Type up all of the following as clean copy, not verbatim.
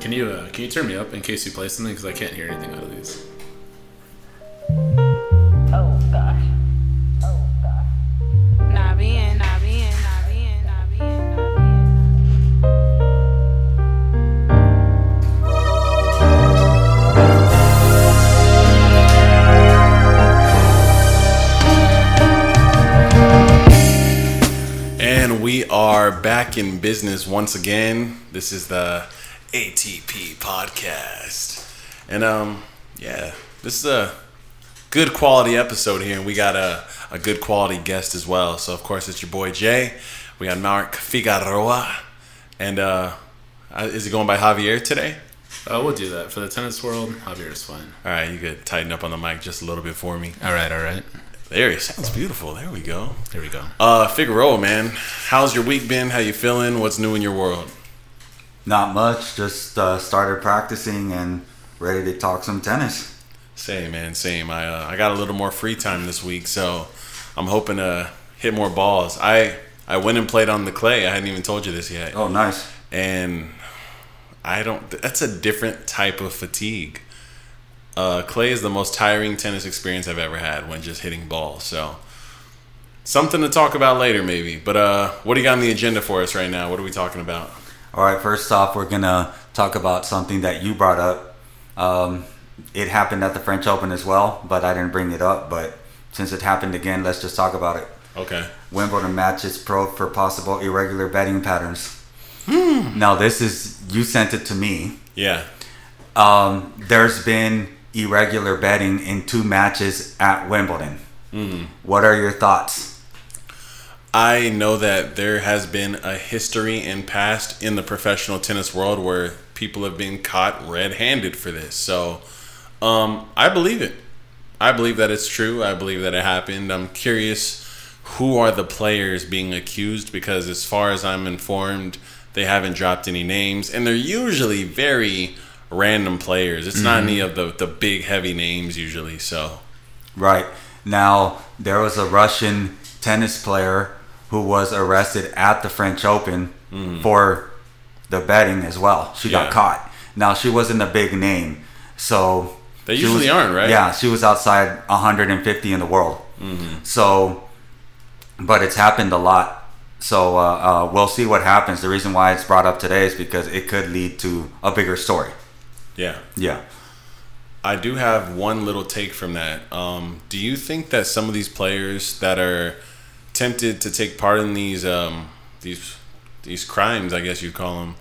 Can you turn me up in case you play something? Because I can't hear anything out of these. Oh, gosh. Oh, gosh. Nah, be in, nah, be in, nah, be in, nah, be in, nah, be in. And we are back in business once again. This is the ATP podcast, and this is a good quality episode here, and we got a good quality guest as well. So of course it's your boy Jay. We got Mark Figueroa, and is he going by Javier today? We'll do that for the tennis world. Javier is fine. All right, you could tighten up on the mic just a little bit for me. All right. There, it sounds beautiful. There we go. Figueroa, man, how's your week been? How you feeling? What's new in your world? Not much. Just started practicing and ready to talk some tennis. Same, man. Same. I got a little more free time this week, so I'm hoping to hit more balls. I went and played on the clay. I hadn't even told you this yet. Oh, nice. And that's a different type of fatigue. Clay is the most tiring tennis experience I've ever had when just hitting balls. So something to talk about later, maybe. But what do you got on the agenda for us right now? What are we talking about? All right, first off, we're going to talk about something that you brought up. It happened at the French Open as well, but I didn't bring it up. But since it happened again, let's just talk about it. Okay. Wimbledon matches probe for possible irregular betting patterns. Now, you sent it to me. Yeah. There's been irregular betting in two matches at Wimbledon. Mm. What are your thoughts? I know that there has been a history and past in the professional tennis world where people have been caught red-handed for this. So, I believe it. I believe that it's true. I believe that it happened. I'm curious who are the players being accused, because as far as I'm informed, they haven't dropped any names. And they're usually very random players. It's not any of the big, heavy names usually. So, right. Now, there was a Russian tennis player who was arrested at the French Open for the betting as well. She got caught. Now, she wasn't a big name, so they usually aren't, right? Yeah, she was outside 150 in the world. Mm-hmm. So, but it's happened a lot. So we'll see what happens. The reason why it's brought up today is because it could lead to a bigger story. Yeah. I do have one little take from that. Do you think that some of these players that are tempted to take part in these crimes, I guess you call them,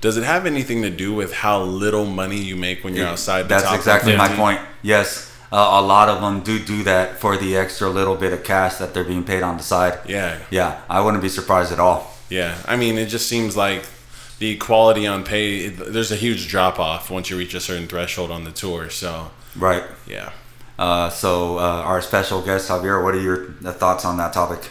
does it have anything to do with how little money you make when you're outside the top 50? That's exactly my point. Yes, a lot of them do that for the extra little bit of cash that they're being paid on the side. Yeah, I wouldn't be surprised at all. Yeah, I mean, it just seems like the quality on pay, there's a huge drop off once you reach a certain threshold on the tour. So right. Yeah. Our special guest, Javier, what are your thoughts on that topic?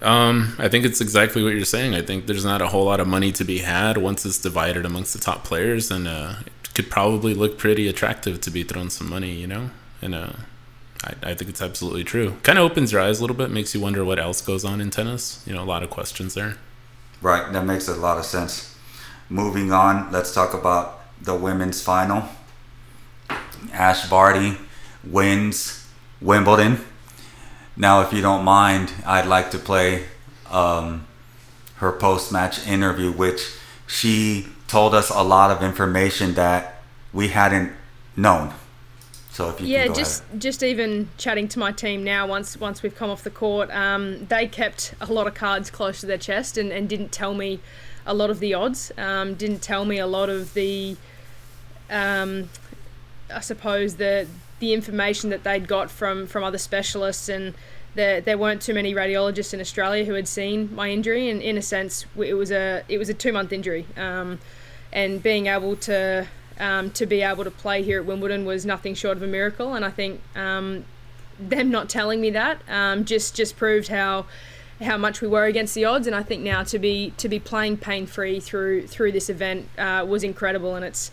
I think it's exactly what you're saying. I think there's not a whole lot of money to be had once it's divided amongst the top players, and it could probably look pretty attractive to be thrown some money, you know? And I think it's absolutely true. Kind of opens your eyes a little bit, makes you wonder what else goes on in tennis. You know, a lot of questions there. Right. That makes a lot of sense. Moving on, let's talk about the women's final. Ash Barty wins Wimbledon. Now, if you don't mind, I'd like to play her post-match interview, which she told us a lot of information that we hadn't known. So if you can go ahead. Just even chatting to my team now, once we've come off the court, they kept a lot of cards close to their chest and didn't tell me a lot of the odds, didn't tell me a lot of the, I suppose, the information that they'd got from other specialists, and there weren't too many radiologists in Australia who had seen my injury, and in a sense it was a 2-month injury, and being able to play here at Wimbledon was nothing short of a miracle. And I think them not telling me that just proved how much we were against the odds. And I think now to be playing pain-free through this event was incredible. And it's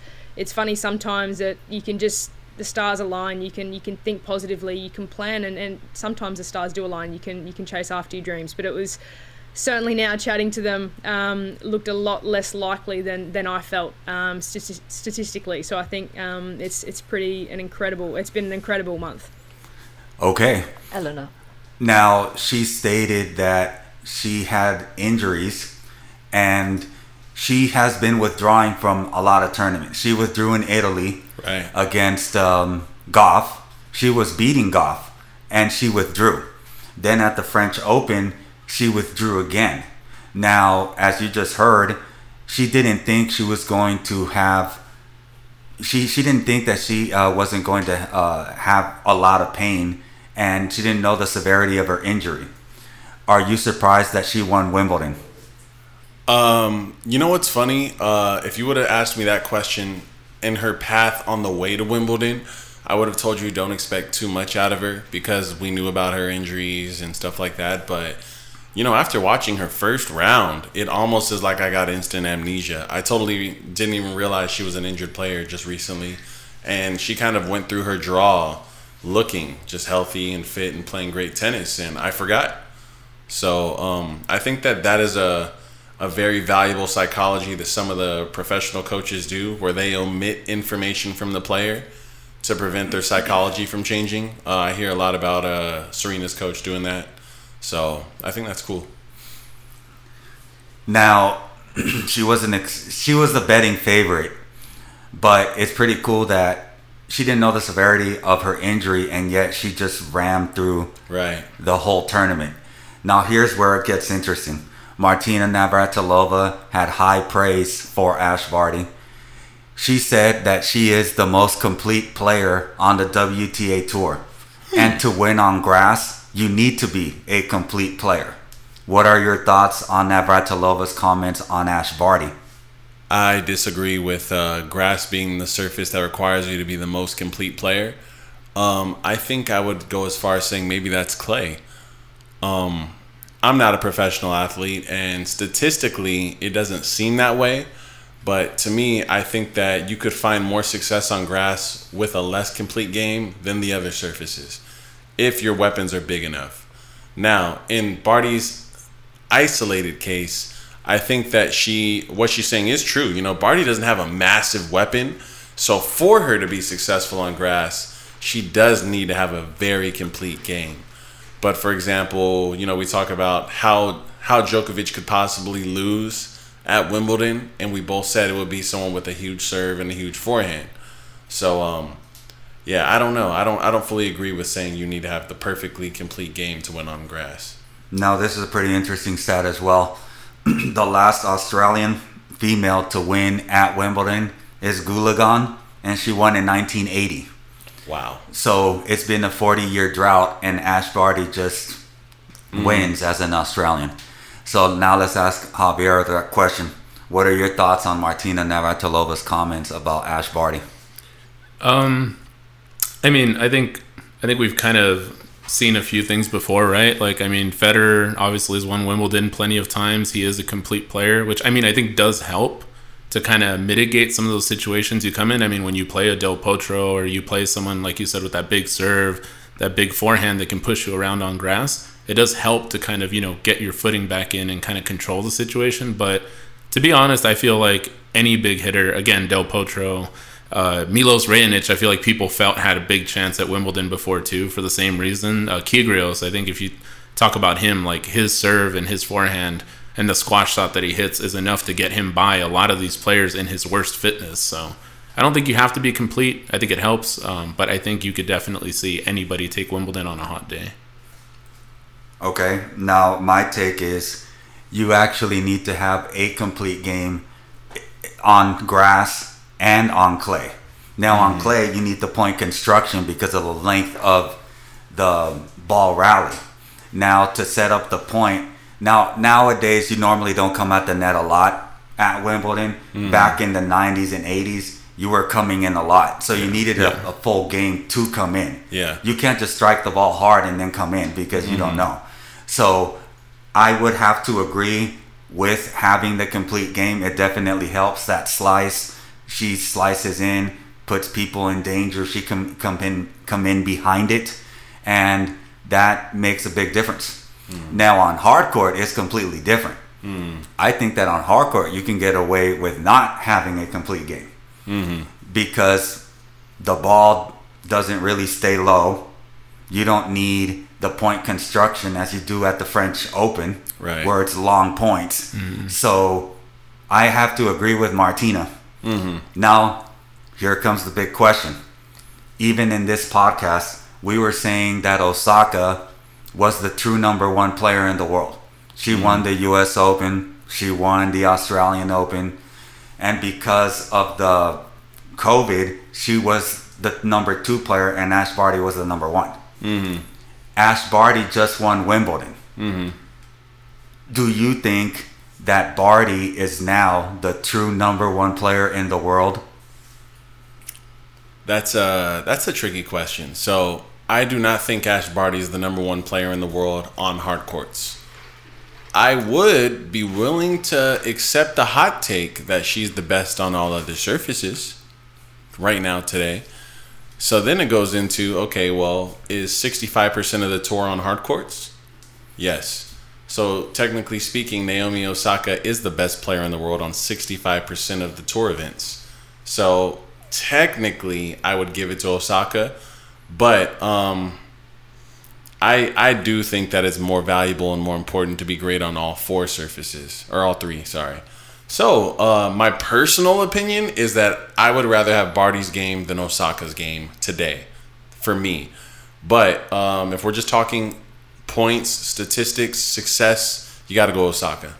funny sometimes that you can just, the stars align, you can think positively, you can plan, and sometimes the stars do align, you can chase after your dreams. But it was certainly now chatting to them, looked a lot less likely than I felt statistically. So I think it's been an incredible month. Okay. Elena. Now, she stated that she had injuries and she has been withdrawing from a lot of tournaments. She withdrew in Italy against Gauff. She was beating Gauff and she withdrew. Then at the French Open, she withdrew again. Now, as you just heard, she didn't think she was going to have... She didn't think that she wasn't going to have a lot of pain, and she didn't know the severity of her injury. Are you surprised that she won Wimbledon? You know what's funny? If you would have asked me that question in her path on the way to Wimbledon, I would have told you don't expect too much out of her because we knew about her injuries and stuff like that. But, you know, after watching her first round, it almost is like I got instant amnesia. I totally didn't even realize she was an injured player just recently. And she kind of went through her draw looking just healthy and fit and playing great tennis. And I forgot. So I think that is a very valuable psychology that some of the professional coaches do, where they omit information from the player to prevent their psychology from changing. I hear a lot about Serena's coach doing that. So I think that's cool. Now, she was the betting favorite, but it's pretty cool that she didn't know the severity of her injury, and yet she just rammed through the whole tournament. Now, here's where it gets interesting. Martina Navratilova had high praise for Ash Barty. She said that she is the most complete player on the WTA Tour. And to win on grass, you need to be a complete player. What are your thoughts on Navratilova's comments on Ash Barty? I disagree with grass being the surface that requires you to be the most complete player. I think I would go as far as saying maybe that's clay. I'm not a professional athlete, and statistically, it doesn't seem that way. But to me, I think that you could find more success on grass with a less complete game than the other surfaces, if your weapons are big enough. Now, in Barty's isolated case, I think that what she's saying is true. You know, Barty doesn't have a massive weapon, so for her to be successful on grass, she does need to have a very complete game. But for example, you know, we talk about how Djokovic could possibly lose at Wimbledon, and we both said it would be someone with a huge serve and a huge forehand. So, yeah, I don't know. I don't fully agree with saying you need to have the perfectly complete game to win on grass. Now, this is a pretty interesting stat as well. The last Australian female to win at Wimbledon is Goolagong, and she won in 1980. Wow. So it's been a 40-year drought, and Ash Barty just wins as an Australian. So now let's ask Javier that question. What are your thoughts on Martina Navratilova's comments about Ash Barty? I mean, I think we've kind of seen a few things before, right? Like, I mean, Federer obviously has won Wimbledon plenty of times. He is a complete player, which, I mean, I think does help to kind of mitigate some of those situations you come in. I mean, when you play a Del Potro or you play someone, like you said, with that big serve, that big forehand that can push you around on grass, it does help to kind of, you know, get your footing back in and kind of control the situation. But to be honest, I feel like any big hitter, again, Del Potro, Milos Raonic, I feel like people felt had a big chance at Wimbledon before too for the same reason. Kyrgios, I think if you talk about him, like his serve and his forehand and the squash shot that he hits is enough to get him by a lot of these players in his worst fitness. So I don't think you have to be complete. I think it helps, but I think you could definitely see anybody take Wimbledon on a hot day. Okay, now my take is you actually need to have a complete game on grass and on clay. Now on clay, you need the point construction because of the length of the ball rally. Now to set up the point, now, nowadays, you normally don't come at the net a lot at Wimbledon. Back in the 90s and 80s, you were coming in a lot. So you needed a full game to come in. Yeah. You can't just strike the ball hard and then come in because you don't know. So I would have to agree with having the complete game. It definitely helps that slice. She slices in, puts people in danger. She can come in behind it. And that makes a big difference. Mm. Now on hard court, it's completely different. Mm. I think that on hard court, you can get away with not having a complete game mm-hmm. because the ball doesn't really stay low. You don't need the point construction as you do at the French Open, right. where it's long points. Mm-hmm. So I have to agree with Martina. Mm-hmm. Now, here comes the big question. Even in this podcast, we were saying that Osaka was the true number one player in the world. She mm-hmm. won the US Open. She won the Australian Open. And because of the COVID, she was the number two player and Ash Barty was the number one. Mm-hmm. Ash Barty just won Wimbledon. Mm-hmm. Do you think that Barty is now the true number one player in the world? That's a tricky question. So I do not think Ash Barty is the number one player in the world on hard courts. I would be willing to accept the hot take that she's the best on all other surfaces right now today. So then it goes into, okay, well, is 65% of the tour on hard courts? Yes. So technically speaking, Naomi Osaka is the best player in the world on 65% of the tour events. So technically, I would give it to Osaka, but I do think that it's more valuable and more important to be great on all four surfaces, or all three, sorry. So, my personal opinion is that I would rather have Barty's game than Osaka's game today, for me. But if we're just talking points, statistics, success, you got to go Osaka.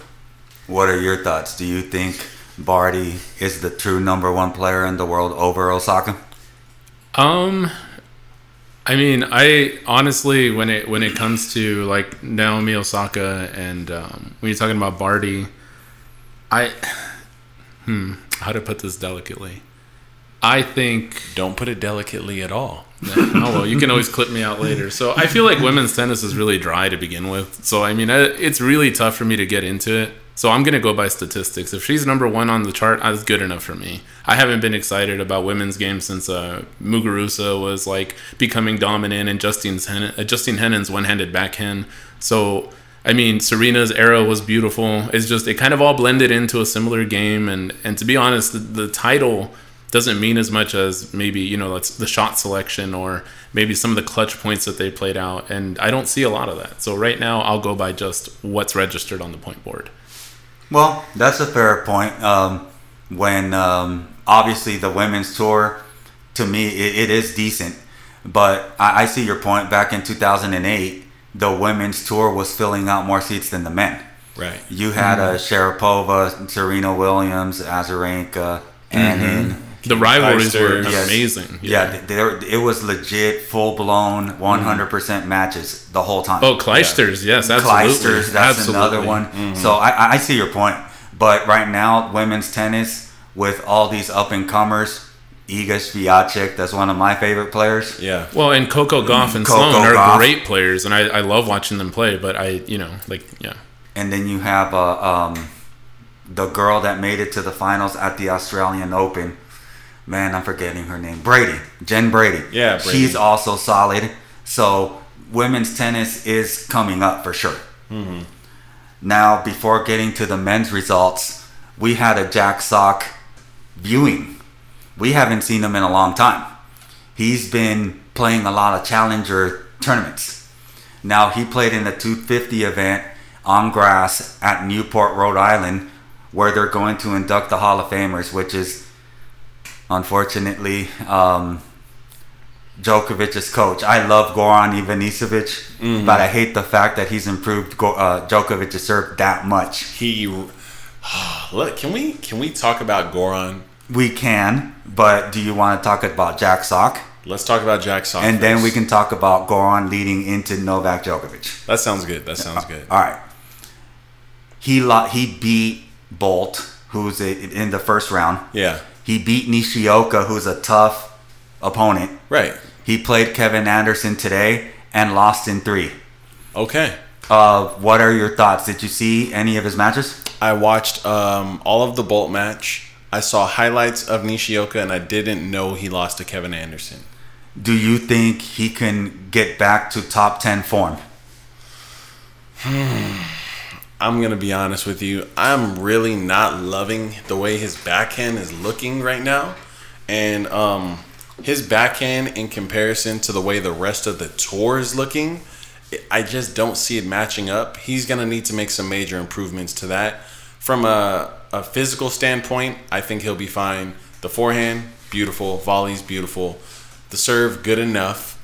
What are your thoughts? Do you think Barty is the true number one player in the world over Osaka? I mean, I honestly, when it comes to like Naomi Osaka and when you're talking about Barty, how to put this delicately? I think... Don't put it delicately at all. Oh, well, you can always clip me out later. So I feel like women's tennis is really dry to begin with. So, I mean, it's really tough for me to get into it. So I'm going to go by statistics. If she's number one on the chart, that's good enough for me. I haven't been excited about women's games since Muguruza was, like, becoming dominant and Justine Henin's one-handed backhand. So... I mean, Serena's era was beautiful. It's just, it kind of all blended into a similar game. And to be honest, the title doesn't mean as much as maybe, you know, that's the shot selection or maybe some of the clutch points that they played out. And I don't see a lot of that. So right now, I'll go by just what's registered on the point board. Well, that's a fair point. When obviously the women's tour, to me, it is decent. But I see your point. Back in 2008, the women's tour was filling out more seats than the men. Right. You had Sharapova, Serena Williams, Azarenka, Henin. The rivalries were amazing. Yeah. It was legit, full-blown, 100% matches the whole time. Oh, Clijsters, yes, absolutely. Clijsters, that's another one. Mm-hmm. So I see your point. But right now, women's tennis, with all these up-and-comers, Iga Swiatek, that's one of my favorite players. Yeah. Well, and Coco Gauff and Sloan are great players, and I love watching them play, but yeah. And then you have the girl that made it to the finals at the Australian Open. Man, I'm forgetting her name. Jen Brady. Yeah, Brady. She's also solid. So women's tennis is coming up for sure. Mm-hmm. Now, before getting to the men's results, we had a Jack Sock viewing. We haven't seen him in a long time. He's been playing a lot of challenger tournaments. Now, he played in the 250 event on grass at Newport, Rhode Island, where they're going to induct the Hall of Famers, which is, unfortunately, Djokovic's coach. I love Goran Ivanisevic, but I hate the fact that he's improved Djokovic's serve that much. Look, can we talk about Goran? We can, but do you want to talk about Jack Sock? Let's talk about Jack Sock and first. Then we can talk about Goran leading into Novak Djokovic. That sounds good. All right. He beat Bolt, who's in the first round. Yeah. He beat Nishioka, who's a tough opponent. Right. He played Kevin Anderson today and lost in 3. Okay. What are your thoughts? Did you see any of his matches? I watched all of the Bolt match. I saw highlights of Nishioka, and I didn't know he lost to Kevin Anderson. Do you think he can get back to top 10 form? I'm going to be honest with you. I'm really not loving the way his backhand is looking right now. And his backhand in comparison to the way the rest of the tour is looking, I just don't see it matching up. He's going to need to make some major improvements to that. From a physical standpoint, I think he'll be fine. The forehand, beautiful. Volley's beautiful. The serve, good enough.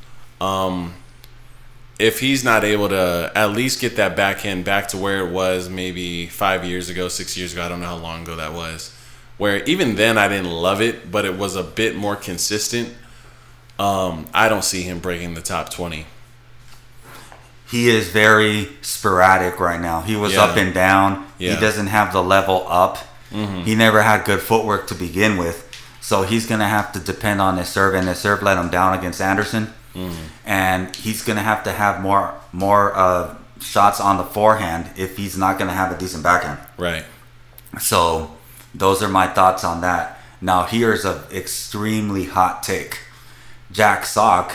If he's not able to at least get that backhand back to where it was maybe 5 years ago, 6 years ago, I don't know how long ago that was, where even then I didn't love it, but it was a bit more consistent. I don't see him breaking the top 20. He is very sporadic right now. He was up and down. Yeah. He doesn't have the level up. Mm-hmm. He never had good footwork to begin with. So he's going to have to depend on his serve, and his serve let him down against Anderson. Mm-hmm. And he's going to have more shots on the forehand if he's not going to have a decent backhand. Right. So those are my thoughts on that. Now here's an extremely hot take. Jack Sock,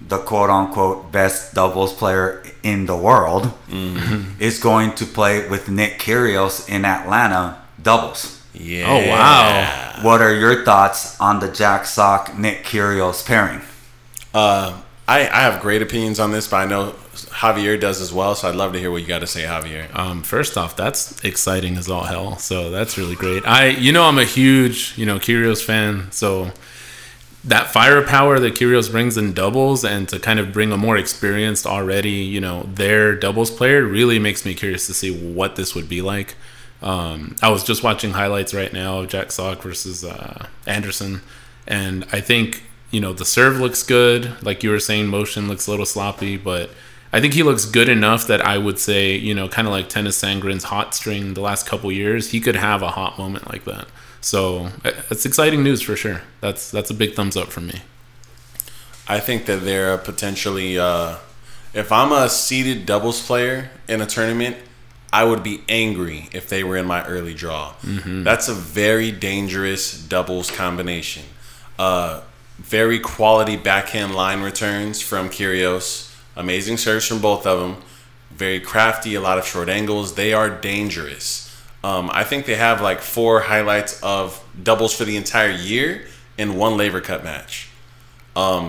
the quote-unquote best doubles player in the world, mm-hmm. is going to play with Nick Kyrgios in Atlanta doubles. Yeah. Oh, wow. What are your thoughts on the Jack Sock, Nick Kyrgios pairing? I have great opinions on this, but I know Javier does as well, so I'd love to hear what you got to say, Javier. First off, that's exciting as all hell, so that's really great. I'm a huge, Kyrgios fan, so that firepower that Kyrgios brings in doubles and to kind of bring a more experienced already, their doubles player really makes me curious to see what this would be like. I was just watching highlights right now of Jack Sock versus Anderson, and I think the serve looks good. Like you were saying, motion looks a little sloppy, but I think he looks good enough that I would say, kind of like Tennis Sangren's hot string the last couple years, he could have a hot moment like that. So it's exciting news for sure. That's a big thumbs up for me. I think that they're potentially, if I'm a seeded doubles player in a tournament, I would be angry if they were in my early draw. Mm-hmm. That's a very dangerous doubles combination. Very quality backhand line returns from Kyrgios. Amazing serves from both of them. Very crafty, a lot of short angles. They are dangerous. I think they have like 4 highlights of doubles for the entire year in one Laver Cup match.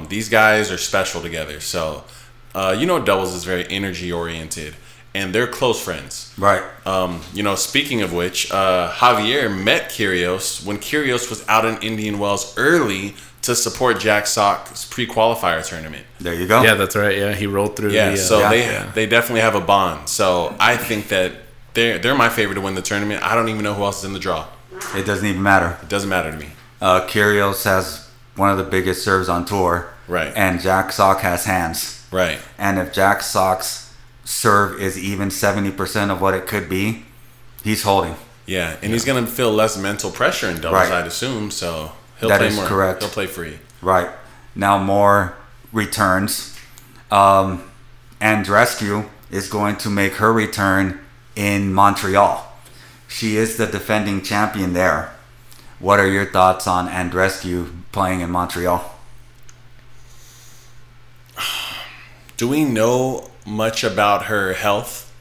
These guys are special together. So, doubles is very energy oriented, and they're close friends. Right. Speaking of which, Javier met Kyrgios when Kyrgios was out in Indian Wells early to support Jack Sock's pre-qualifier tournament. There you go. Yeah, that's right. Yeah, he rolled through. Yeah, they definitely have a bond. So I think that they're my favorite to win the tournament. I don't even know who else is in the draw. It doesn't even matter. It doesn't matter to me. Kyrgios has one of the biggest serves on tour. Right. And Jack Sock has hands. Right. And if Jack Sock's serve is even 70% of what it could be, he's holding. Yeah, and he's going to feel less mental pressure in doubles, right. I'd assume, so... He'll play more. That is correct. He'll play free. Right. Now more returns. Andrescu is going to make her return in Montreal. She is the defending champion there. What are your thoughts on Andrescu playing in Montreal? Do we know much about her health?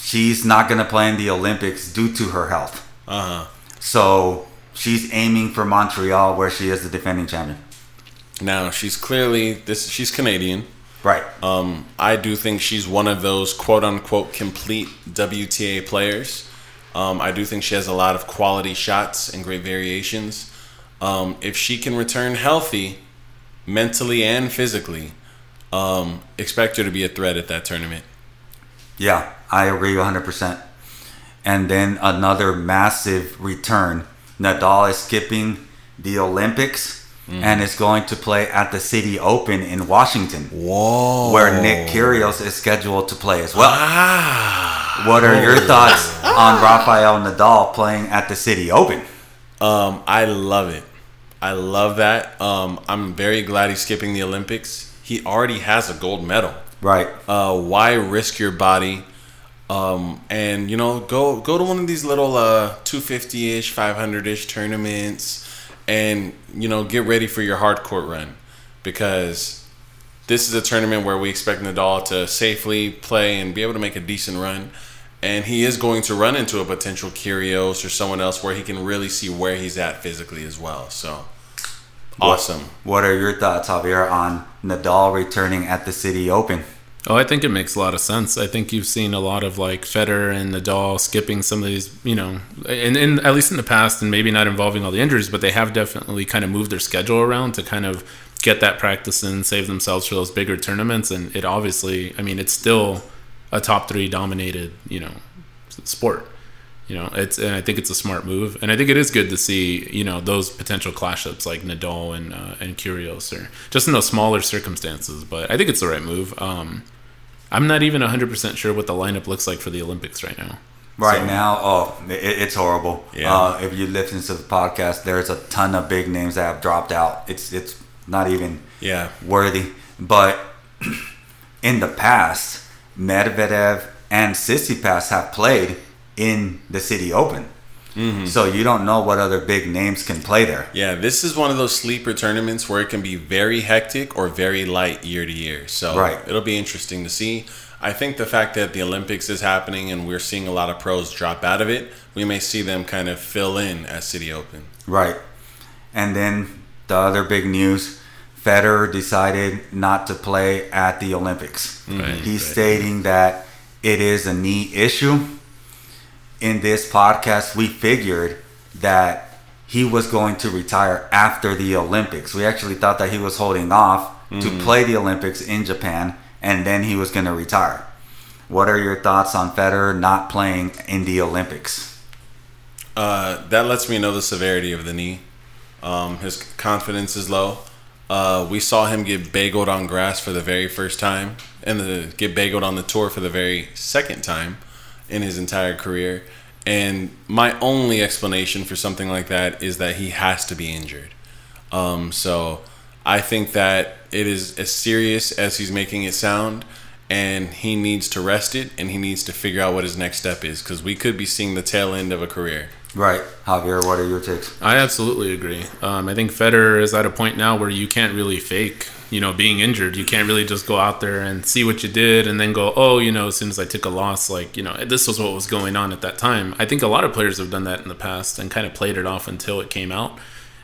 She's not going to play in the Olympics due to her health. Uh-huh. So... she's aiming for Montreal, where she is the defending champion. Now, she's clearly... she's Canadian. Right. I do think she's one of those quote-unquote complete WTA players. I do think she has a lot of quality shots and great variations. If she can return healthy, mentally and physically, expect her to be a threat at that tournament. Yeah, I agree 100%. And then another massive return... Nadal is skipping the Olympics and is going to play at the Citi Open in Washington. Whoa. Where Nick Kyrgios is scheduled to play as well. Ah. What are your thoughts on Rafael Nadal playing at the Citi Open? I love it. I love that. I'm very glad he's skipping the Olympics. He already has a gold medal. Right. Why risk your body? And go to one of these little 250-ish, 500-ish tournaments, and get ready for your hard court run, because this is a tournament where we expect Nadal to safely play and be able to make a decent run. And he is going to run into a potential Kyrgios or someone else where he can really see where he's at physically as well. So, awesome. What are your thoughts, Javier, on Nadal returning at the Citi Open? Oh, I think it makes a lot of sense. I think you've seen a lot of like Federer and Nadal skipping some of these, you know, and at least in the past, and maybe not involving all the injuries, but they have definitely kind of moved their schedule around to kind of get that practice and save themselves for those bigger tournaments. And it obviously, I mean, it's still a top three dominated, you know, sport. You know, it's, and I think it's a smart move, and I think it is good to see, you know, those potential clash-ups like Nadal and Kyrgios, or just in those smaller circumstances. But I think it's the right move. I'm not even 100% sure what the lineup looks like for the Olympics right now. It's horrible. Yeah. If you listen to the podcast, there's a ton of big names that have dropped out. It's not even worthy. But in the past, Medvedev and Tsitsipas have played in the Citi Open. Mm-hmm. So you don't know what other big names can play there. Yeah, this is one of those sleeper tournaments where it can be very hectic or very light year to year. So it'll be interesting to see. I think the fact that the Olympics is happening and we're seeing a lot of pros drop out of it, we may see them kind of fill in at Citi Open. Right. And then the other big news, Federer decided not to play at the Olympics. Right. He's stating that it is a knee issue. In this podcast, we figured that he was going to retire after the Olympics. We actually thought that he was holding off to play the Olympics in Japan, and then he was going to retire. What are your thoughts on Federer not playing in the Olympics? That lets me know the severity of the knee. His confidence is low. We saw him get bageled on grass for the very first time, and get bageled on the tour for the very second time in his entire career. And my only explanation for something like that is that he has to be injured. So I think that it is as serious as he's making it sound, and he needs to rest it, and he needs to figure out what his next step is, because we could be seeing the tail end of a career. Right. Javier, what are your takes? I absolutely agree. I think Federer is at a point now where you can't really fake, you know, being injured. You can't really just go out there and see what you did and then go, oh, you know, as soon as I took a loss, like, you know, this was what was going on at that time. I think a lot of players have done that in the past and kind of played it off until it came out.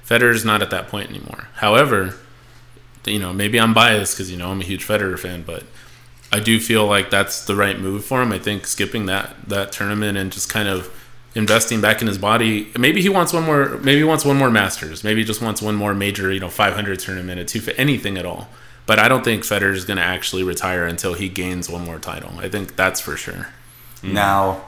Federer's not at that point anymore. However, you know, maybe I'm biased because, you know, I'm a huge Federer fan, but I do feel like that's the right move for him. I think skipping that tournament and just kind of investing back in his body. Maybe he wants one more. Maybe he wants one more Masters. Maybe he just wants one more major, you know, 500 tournament, a 250, anything at all. But I don't think Federer is going to actually retire until he gains one more title. I think that's for sure. Mm. Now,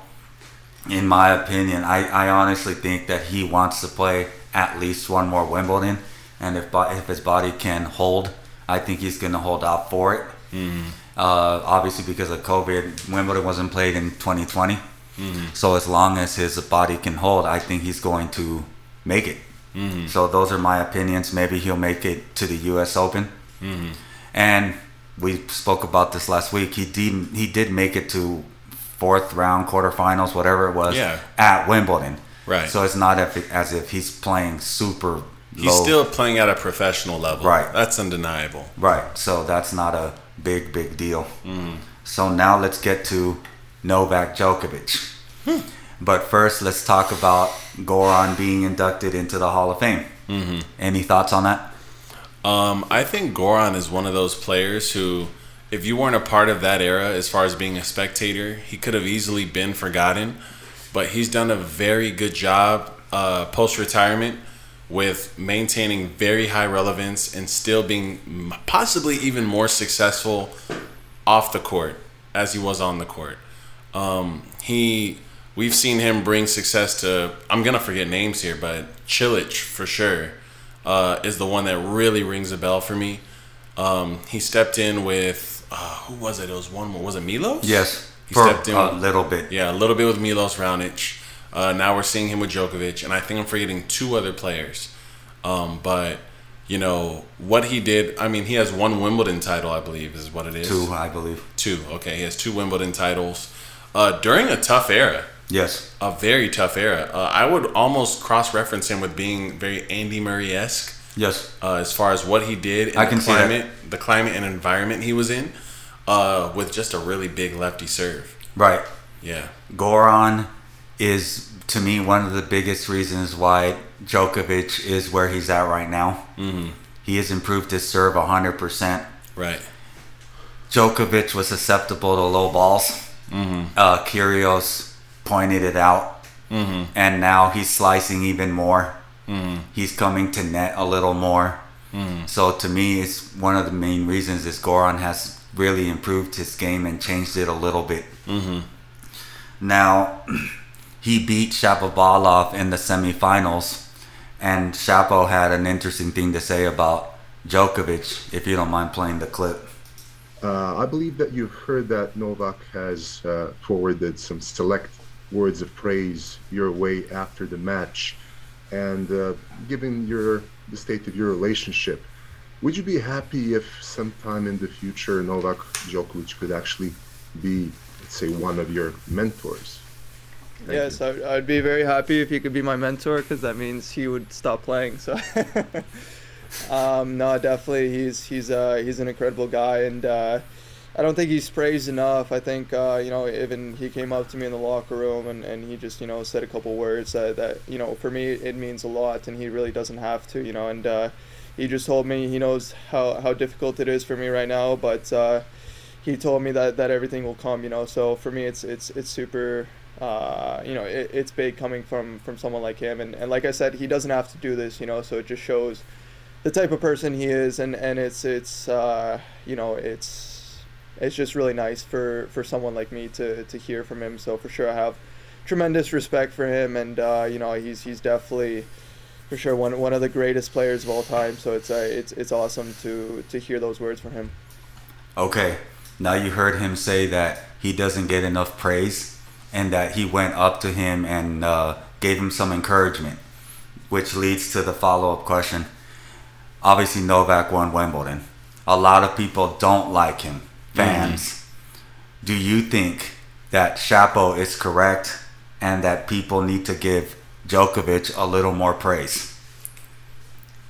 in my opinion, I honestly think that he wants to play at least one more Wimbledon, and if his body can hold, I think he's going to hold out for it. Mm. Obviously, because of COVID, Wimbledon wasn't played in 2020. Mm-hmm. So as long as his body can hold, I think he's going to make it. Mm-hmm. So those are my opinions. Maybe he'll make it to the U.S. Open. Mm-hmm. And we spoke about this last week. He did make it to fourth round, quarterfinals, whatever it was, at Wimbledon. Right. So it's not as if he's playing super. He's still playing at a professional level. Right. That's undeniable. Right. So that's not a big deal. Mm-hmm. So now let's get to Novak Djokovic. But first, let's talk about Goran being inducted into the Hall of Fame. Mm-hmm. Any thoughts on that? I think Goran is one of those players who, if you weren't a part of that era, as far as being a spectator, he could have easily been forgotten. But he's done a very good job post-retirement with maintaining very high relevance and still being possibly even more successful off the court as he was on the court. We've seen him bring success to, I'm going to forget names here, but Cilic for sure is the one that really rings a bell for me. He stepped in with, who was it? It was one more. Was it Milos? Yes. He stepped in a little bit. Yeah, a little bit with Milos Raonic. Now we're seeing him with Djokovic, and I think I'm forgetting two other players. But, you know, what he did, I mean, he has one Wimbledon title, I believe, is what it is. Two, I believe. Two, okay. He has two Wimbledon titles. During a tough era. Yes. A very tough era. I would almost cross-reference him with being very Andy Murray-esque Yes. As far as what he did and the climate and environment he was in, with just a really big lefty serve. Right. Yeah. Goran is, to me, one of the biggest reasons why Djokovic is where he's at right now. Mm-hmm. He has improved his serve 100%. Right. Djokovic was susceptible to low balls. Mm-hmm. Kyrgios pointed it out. Mm-hmm. And now he's slicing even more. Mm-hmm. He's coming to net a little more. Mm-hmm. So to me, it's one of the main reasons is Goran has really improved his game and changed it a little bit. Mm-hmm. Now, he beat Shapovalov in the semifinals. And Shapo had an interesting thing to say about Djokovic, if you don't mind playing the clip. I believe that you've heard that Novak has forwarded some select words of praise your way after the match. And given the state of your relationship, would you be happy if sometime in the future Novak Djokovic could actually be, let's say, one of your mentors? Yes, I'd be very happy if he could be my mentor, because that means he would stop playing. So, no, definitely, he's an incredible guy, and I don't think he's praised enough. I think even he came up to me in the locker room and he just said a couple words that for me it means a lot, and he really doesn't have to and he just told me he knows how difficult it is for me right now, but he told me that everything will come. So for me it's super. It's big coming from someone like him, and like I said, he doesn't have to do this, so it just shows the type of person he is, and it's just really nice for someone like me to hear from him. So for sure I have tremendous respect for him, and he's definitely for sure one of the greatest players of all time, so it's awesome to hear those words from him. Okay, now you heard him say that he doesn't get enough praise, and that he went up to him and gave him some encouragement, which leads to the follow-up question. Obviously, Novak won Wimbledon. A lot of people don't like him, fans. Mm-hmm. Do you think that Shapo is correct and that people need to give Djokovic a little more praise?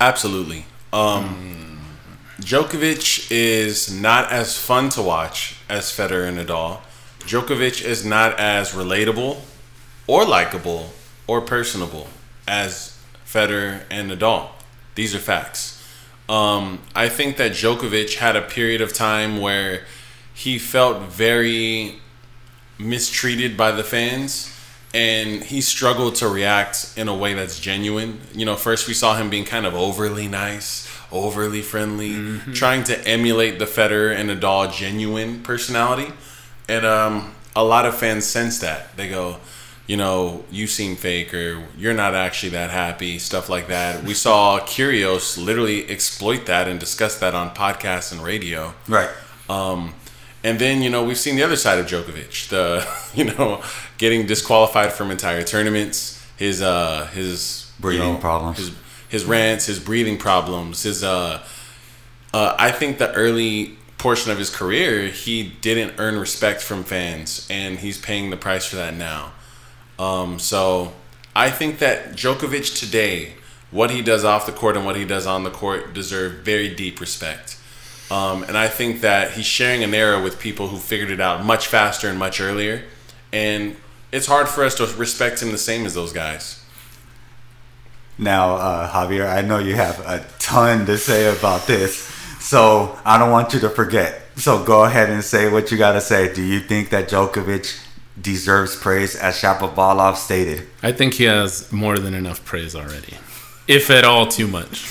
Absolutely. Djokovic is not as fun to watch as Federer and Nadal. Djokovic is not as relatable or likable or personable as Federer and Nadal. These are facts. I think that Djokovic had a period of time where he felt very mistreated by the fans, and he struggled to react in a way that's genuine. First we saw him being kind of overly nice, overly friendly, mm-hmm. trying to emulate the Federer and Nadal genuine personality. And a lot of fans sense that. They go, you seem fake, or you're not actually that happy, stuff like that. We saw Kyrgios literally exploit that and discuss that on podcasts and radio. Right. And then, we've seen the other side of Djokovic, getting disqualified from entire tournaments, his breathing problems, his rants, his breathing problems, I think the early portion of his career he didn't earn respect from fans, and he's paying the price for that now. So I think that Djokovic today, what he does off the court and what he does on the court, deserve very deep respect, and I think that he's sharing an era with people who figured it out much faster and much earlier, and it's hard for us to respect him the same as those guys. Now Javier, I know you have a ton to say about this, so I don't want you to forget. So go ahead and say what you got to say. Do you think that Djokovic deserves praise, as Shapovalov stated? I think he has more than enough praise already, if at all too much.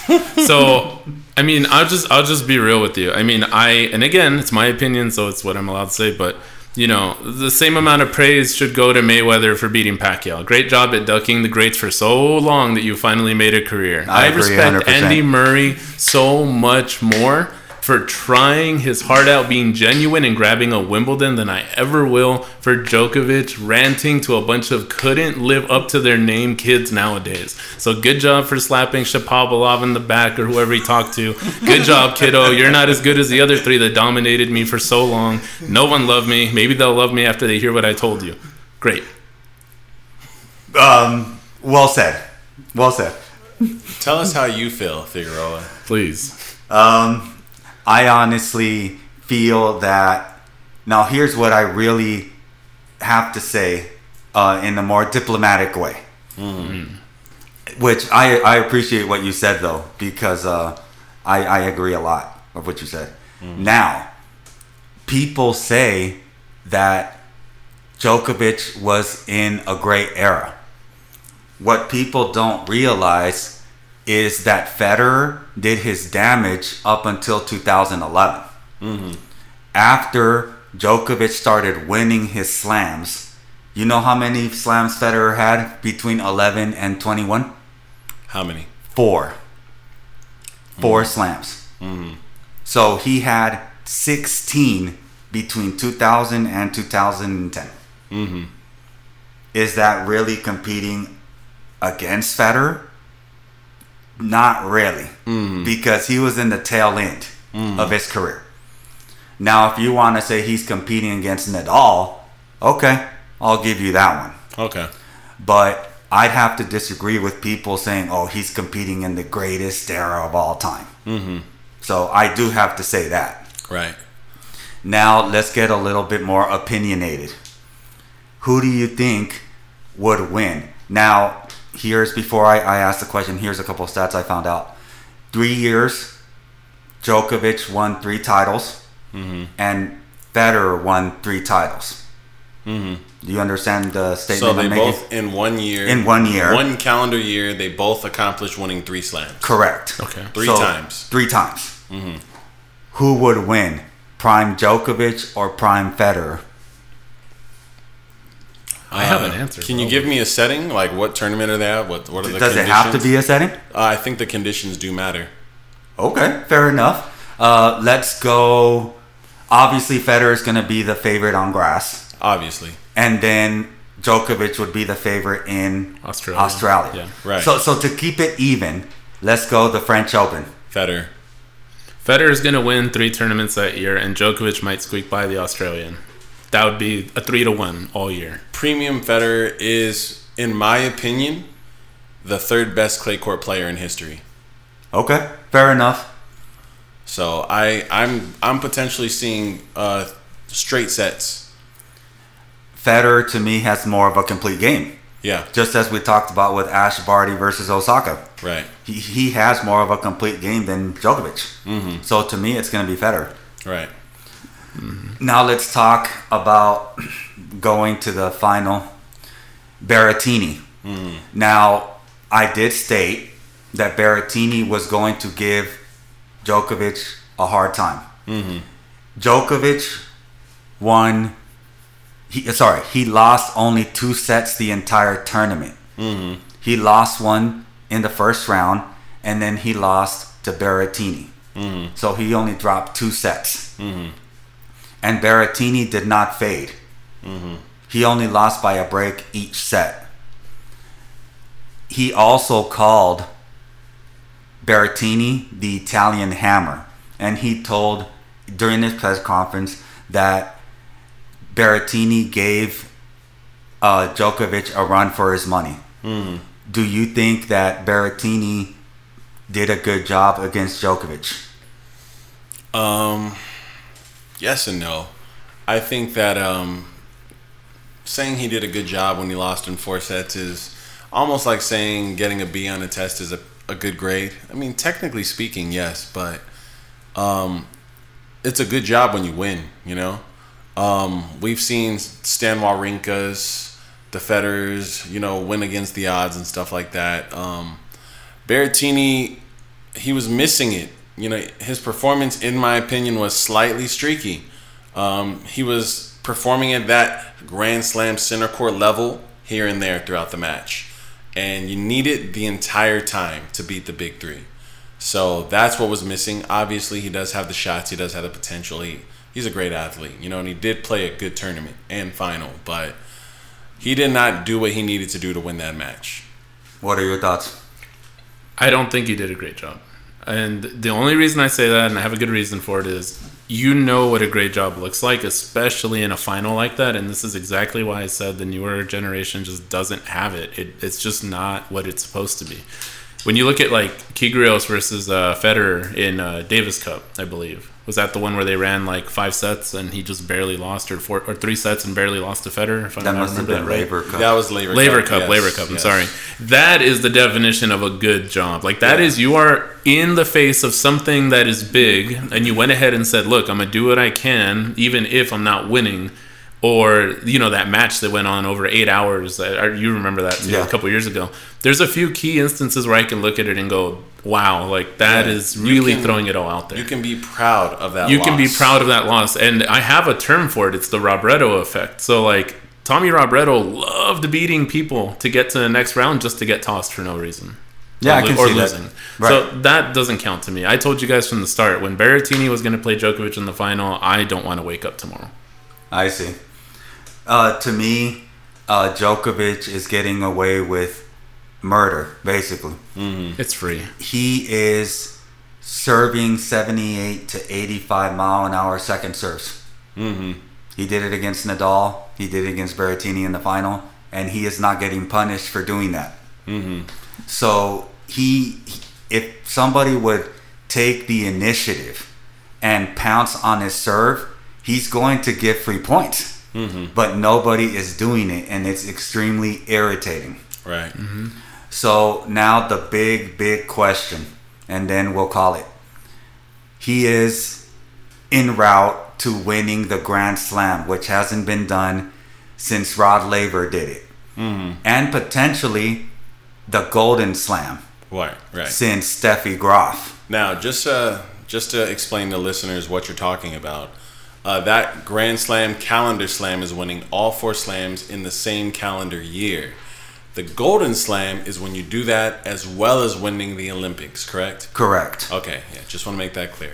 So, I mean, I'll just be real with you. I mean, and again, it's my opinion, so it's what I'm allowed to say, but the same amount of praise should go to Mayweather for beating Pacquiao. Great job at ducking the greats for so long that you finally made a career. I agree, respect 100%. Andy Murray so much more for trying his heart out, being genuine, and grabbing a Wimbledon than I ever will for Djokovic ranting to a bunch of couldn't live up to their name kids nowadays. So good job for slapping Shapovalov in the back, or whoever he talked to. Good job, kiddo. You're not as good as the other three that dominated me for so long. No one loved me. Maybe they'll love me after they hear what I told you. Great. Well said. Tell us how you feel, Figueroa. Please. I honestly feel that... Now, here's what I really have to say in a more diplomatic way. Mm. Which I appreciate what you said, though, because I agree a lot of what you said. Mm. Now, people say that Djokovic was in a great era. What people don't realize is that Federer did his damage up until 2011. Mm-hmm. After Djokovic started winning his slams, you know how many slams Federer had between 11 and 21? How many? Four mm-hmm. slams. Mm-hmm. So he had 16 between 2000 and 2010. Mm-hmm. Is that really competing against Federer? Not really, because he was in the tail end of his career. Now, if you want to say he's competing against Nadal, okay, I'll give you that one. Okay. But I'd have to disagree with people saying, oh, he's competing in the greatest era of all time. Mm-hmm. So I do have to say that. Right. Now, let's get a little bit more opinionated. Who do you think would win? Now, here's, before I ask the question, here's a couple of stats I found out. 3 years, Djokovic won 3 titles, mm-hmm. and Federer won 3 titles. Mm-hmm. Do you understand the statement I'm making? So they both, in one year. One calendar year, they both accomplished winning 3 slams. Correct. Okay. Three times. Mm-hmm. Who would win? Prime Djokovic or Prime Federer? I have an answer. Can you give me a setting? Like, what tournament are they at? What are the conditions? Does it have to be a setting? I think the conditions do matter. Okay, fair enough. Let's go. Obviously, Federer is going to be the favorite on grass. Obviously. And then Djokovic would be the favorite in Australia. Yeah, right. So to keep it even, let's go the French Open. Federer. Federer is going to win 3 tournaments that year, and Djokovic might squeak by the Australian. That would be a 3-1 all year. Premium Federer is, in my opinion, the 3rd best clay court player in history. Okay, fair enough. So I'm potentially seeing straight sets. Federer to me has more of a complete game. Yeah, just as we talked about with Ash Barty versus Osaka. Right. He has more of a complete game than Djokovic. Mm-hmm. So to me, it's going to be Federer. Right. Mm-hmm. Now let's talk about going to the final, Berrettini. Mm-hmm. Now, I did state that Berrettini was going to give Djokovic a hard time. Mm-hmm. Djokovic won. He lost only 2 sets the entire tournament. Mm-hmm. He lost one in the first round, and then he lost to Berrettini. Mm-hmm. So he only dropped 2 sets. Mm-hmm. And Berrettini did not fade. Mm-hmm. He only lost by a break each set. He also called Berrettini the Italian hammer. And he told during his press conference that Berrettini gave Djokovic a run for his money. Mm-hmm. Do you think that Berrettini did a good job against Djokovic? Yes and no. I think that saying he did a good job when he lost in 4 sets is almost like saying getting a B on a test is a good grade. I mean, technically speaking, yes, but it's a good job when you win, you know? We've seen Stan Wawrinka's, the Federers, you know, win against the odds and stuff like that. Berrettini, he was missing it. You know, his performance, in my opinion, was slightly streaky. He was performing at that Grand Slam center court level here and there throughout the match. And you need it the entire time to beat the big three. So that's what was missing. Obviously, he does have the shots. He does have the potential. He's a great athlete, you know, and he did play a good tournament and final. But he did not do what he needed to do to win that match. What are your thoughts? I don't think he did a great job. And the only reason I say that, and I have a good reason for it, is you know what a great job looks like, especially in a final like that. And this is exactly why I said the newer generation just doesn't have it. It's just not what it's supposed to be. When you look at like Kyrgios versus Federer in Davis Cup, I believe, was that the one where they ran like 5 sets and he just barely lost, or 4 or 3 sets and barely lost to Federer? If that must have been Laver Cup. That was Laver Cup. Yes. I'm sorry. That is the definition of a good job. Like that is, you are in the face of something that is big, and you went ahead and said, "Look, I'm gonna do what I can, even if I'm not winning." Or, you know, that match that went on over 8 hours. You remember that too, a couple of years ago. There's a few key instances where I can look at it and go, wow, like that is really throwing it all out there. You can be proud of that loss. You can be proud of that loss. And I have a term for it. It's the Robredo effect. So, like, Tommy Robredo loved beating people to get to the next round just to get tossed for no reason. Yeah, I can see losing. That. Right. So that doesn't count to me. I told you guys from the start, when Berrettini was going to play Djokovic in the final, I don't want to wake up tomorrow. I see. To me, Djokovic is getting away with murder, basically. Mm-hmm. It's free. He is serving 78 to 85 mile an hour second serves. Mm-hmm. He did it against Nadal. He did it against Berrettini in the final. And he is not getting punished for doing that. Mm-hmm. So if somebody would take the initiative and pounce on his serve, he's going to get free points. Mm-hmm. But nobody is doing it, and it's extremely irritating. Right. Mm-hmm. So now the big question, and then we'll call it. He is en route to winning the Grand Slam, which hasn't been done since Rod Laver did it. Mm-hmm. And potentially the Golden Slam. Right. Since Steffi Graf. Now, just to explain to listeners what you're talking about. That Grand Slam, Calendar Slam, is winning all 4 slams in the same calendar year. The Golden Slam is when you do that as well as winning the Olympics, correct? Correct. Okay, yeah, just want to make that clear.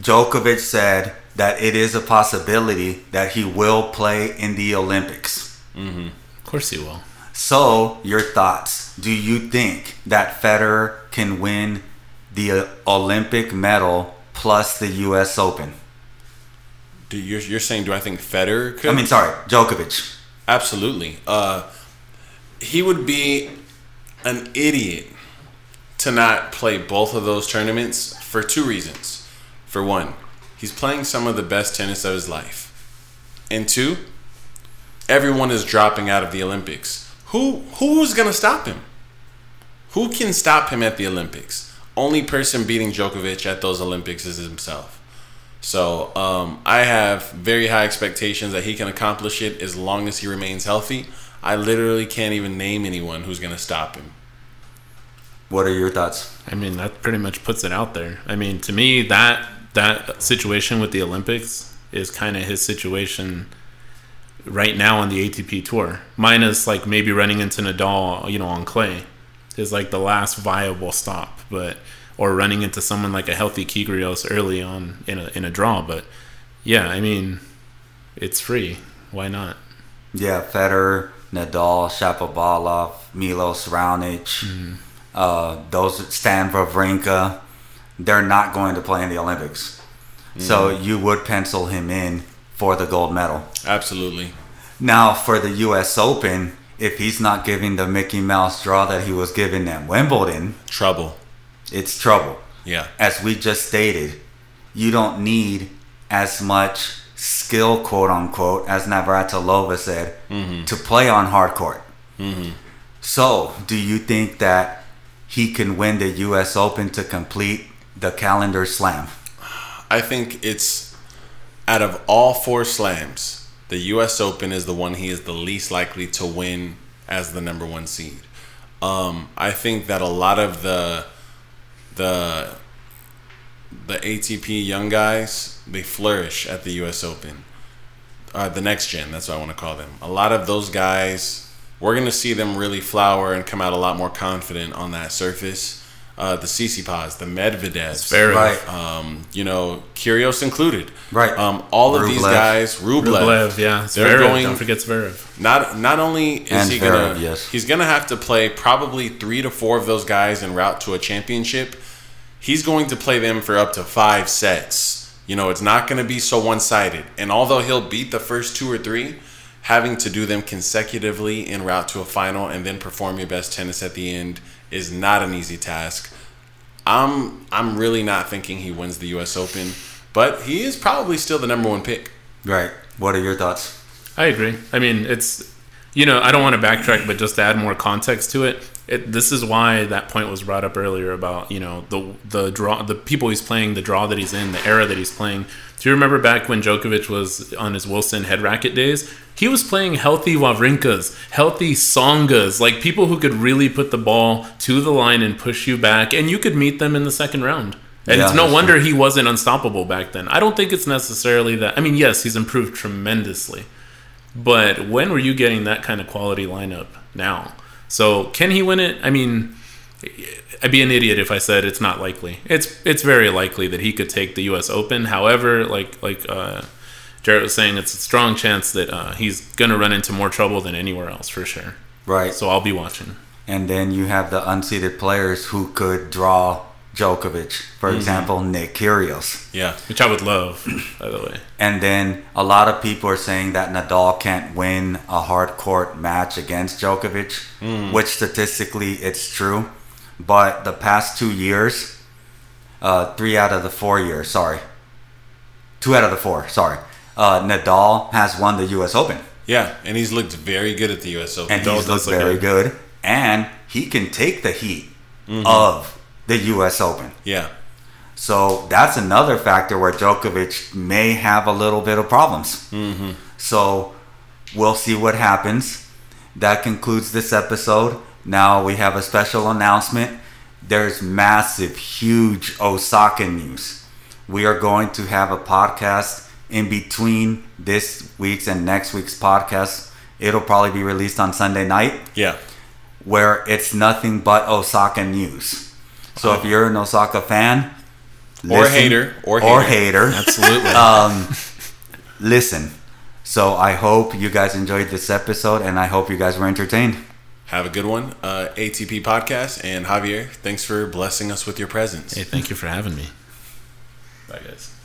Djokovic said that it is a possibility that he will play in the Olympics. Mm-hmm. Of course he will. So, your thoughts. Do you think that Federer can win the Olympic medal plus the U.S. Open? You're saying, do I think Federer could? Djokovic. Absolutely. He would be an idiot to not play both of those tournaments for 2 reasons. For one, he's playing some of the best tennis of his life. And 2, everyone is dropping out of the Olympics. Who's going to stop him? Who can stop him at the Olympics? Only person beating Djokovic at those Olympics is himself. So I have very high expectations that he can accomplish it as long as he remains healthy. I literally can't even name anyone who's going to stop him. What are your thoughts? I mean, that pretty much puts it out there. I mean, to me, that situation with the Olympics is kind of his situation right now on the ATP tour. Minus like maybe running into Nadal, you know, on clay is like the last viable stop, but. Or running into someone like a healthy Kyrgios early on in a draw. But, yeah, I mean, it's free. Why not? Yeah, Federer, Nadal, Shapovalov, Milos Raonic, Stan Wawrinka, they're not going to play in the Olympics. Mm-hmm. So you would pencil him in for the gold medal. Absolutely. Now, for the U.S. Open, if he's not giving the Mickey Mouse draw that he was given at Wimbledon... Trouble. It's trouble. Yeah. As we just stated, you don't need as much skill, quote unquote, as Navratilova said, to play on hard court. Mm-hmm. So, do you think that he can win the U.S. Open to complete the calendar slam? I think it's, out of all 4 slams, the U.S. Open is the one he is the least likely to win as the number 1 seed. I think that a lot of the ATP young guys, they flourish at the U.S. Open. The next gen, that's what I want to call them. A lot of those guys, we're going to see them really flower and come out a lot more confident on that surface. The Tsitsipas, the Medvedevs, Zverev, right. Kyrgios included. Right. All Rublev. Of these guys, Rublev, yeah. Zverev, don't forget Zverev. Not only is and he going to, yes. He's going to have to play probably 3 to 4 of those guys en route to a championship. He's going to play them for up to 5 sets. You know, it's not going to be so one-sided. And although he'll beat the first 2 or 3, having to do them consecutively en route to a final and then perform your best tennis at the end is not an easy task. I'm really not thinking he wins the U.S. Open, but he is probably still the number one pick. Right. What are your thoughts? I agree. I mean, it's, you know, I don't want to backtrack, but just to add more context to it, this is why that point was brought up earlier about, you know, the draw, the people he's playing, the draw that he's in, the era that he's playing. Do you remember back when Djokovic was on his Wilson head racket days? He was playing healthy Wawrinkas, healthy Tsongas, like people who could really put the ball to the line and push you back, and you could meet them in the second round. And yeah, it's no wonder he wasn't unstoppable back then. I don't think it's necessarily that. I mean, yes, he's improved tremendously. But when were you getting that kind of quality lineup now? So can he win it? I mean, I'd be an idiot if I said it's not likely. It's very likely that he could take the U.S. Open. However, like Jarrett was saying, it's a strong chance that he's going to run into more trouble than anywhere else for sure. Right. So I'll be watching. And then you have the unseeded players who could draw Djokovic. For example, Nick Kyrgios. Yeah, which I would love, by the way. And then a lot of people are saying that Nadal can't win a hard court match against Djokovic, which statistically it's true. But the past 2 years, 3 out of the 4 years, sorry. 2 out of the 4, sorry. Nadal has won the U.S. Open. Yeah, and he's looked very good at the U.S. Open. And he's looked very good. And he can take the heat of the U.S. Open. Yeah. So that's another factor where Djokovic may have a little bit of problems. So we'll see what happens. That concludes this episode. Now we have a special announcement. There's massive, huge Osaka news. We are going to have a podcast in between this week's and next week's podcast. It'll probably be released on Sunday night. Yeah. Where it's nothing but Osaka news. So if you're an Osaka fan or hater, absolutely, listen. So I hope you guys enjoyed this episode, and I hope you guys were entertained. Have a good one, ATP podcast, and Javier, thanks for blessing us with your presence. Hey, thank you for having me. Bye, guys.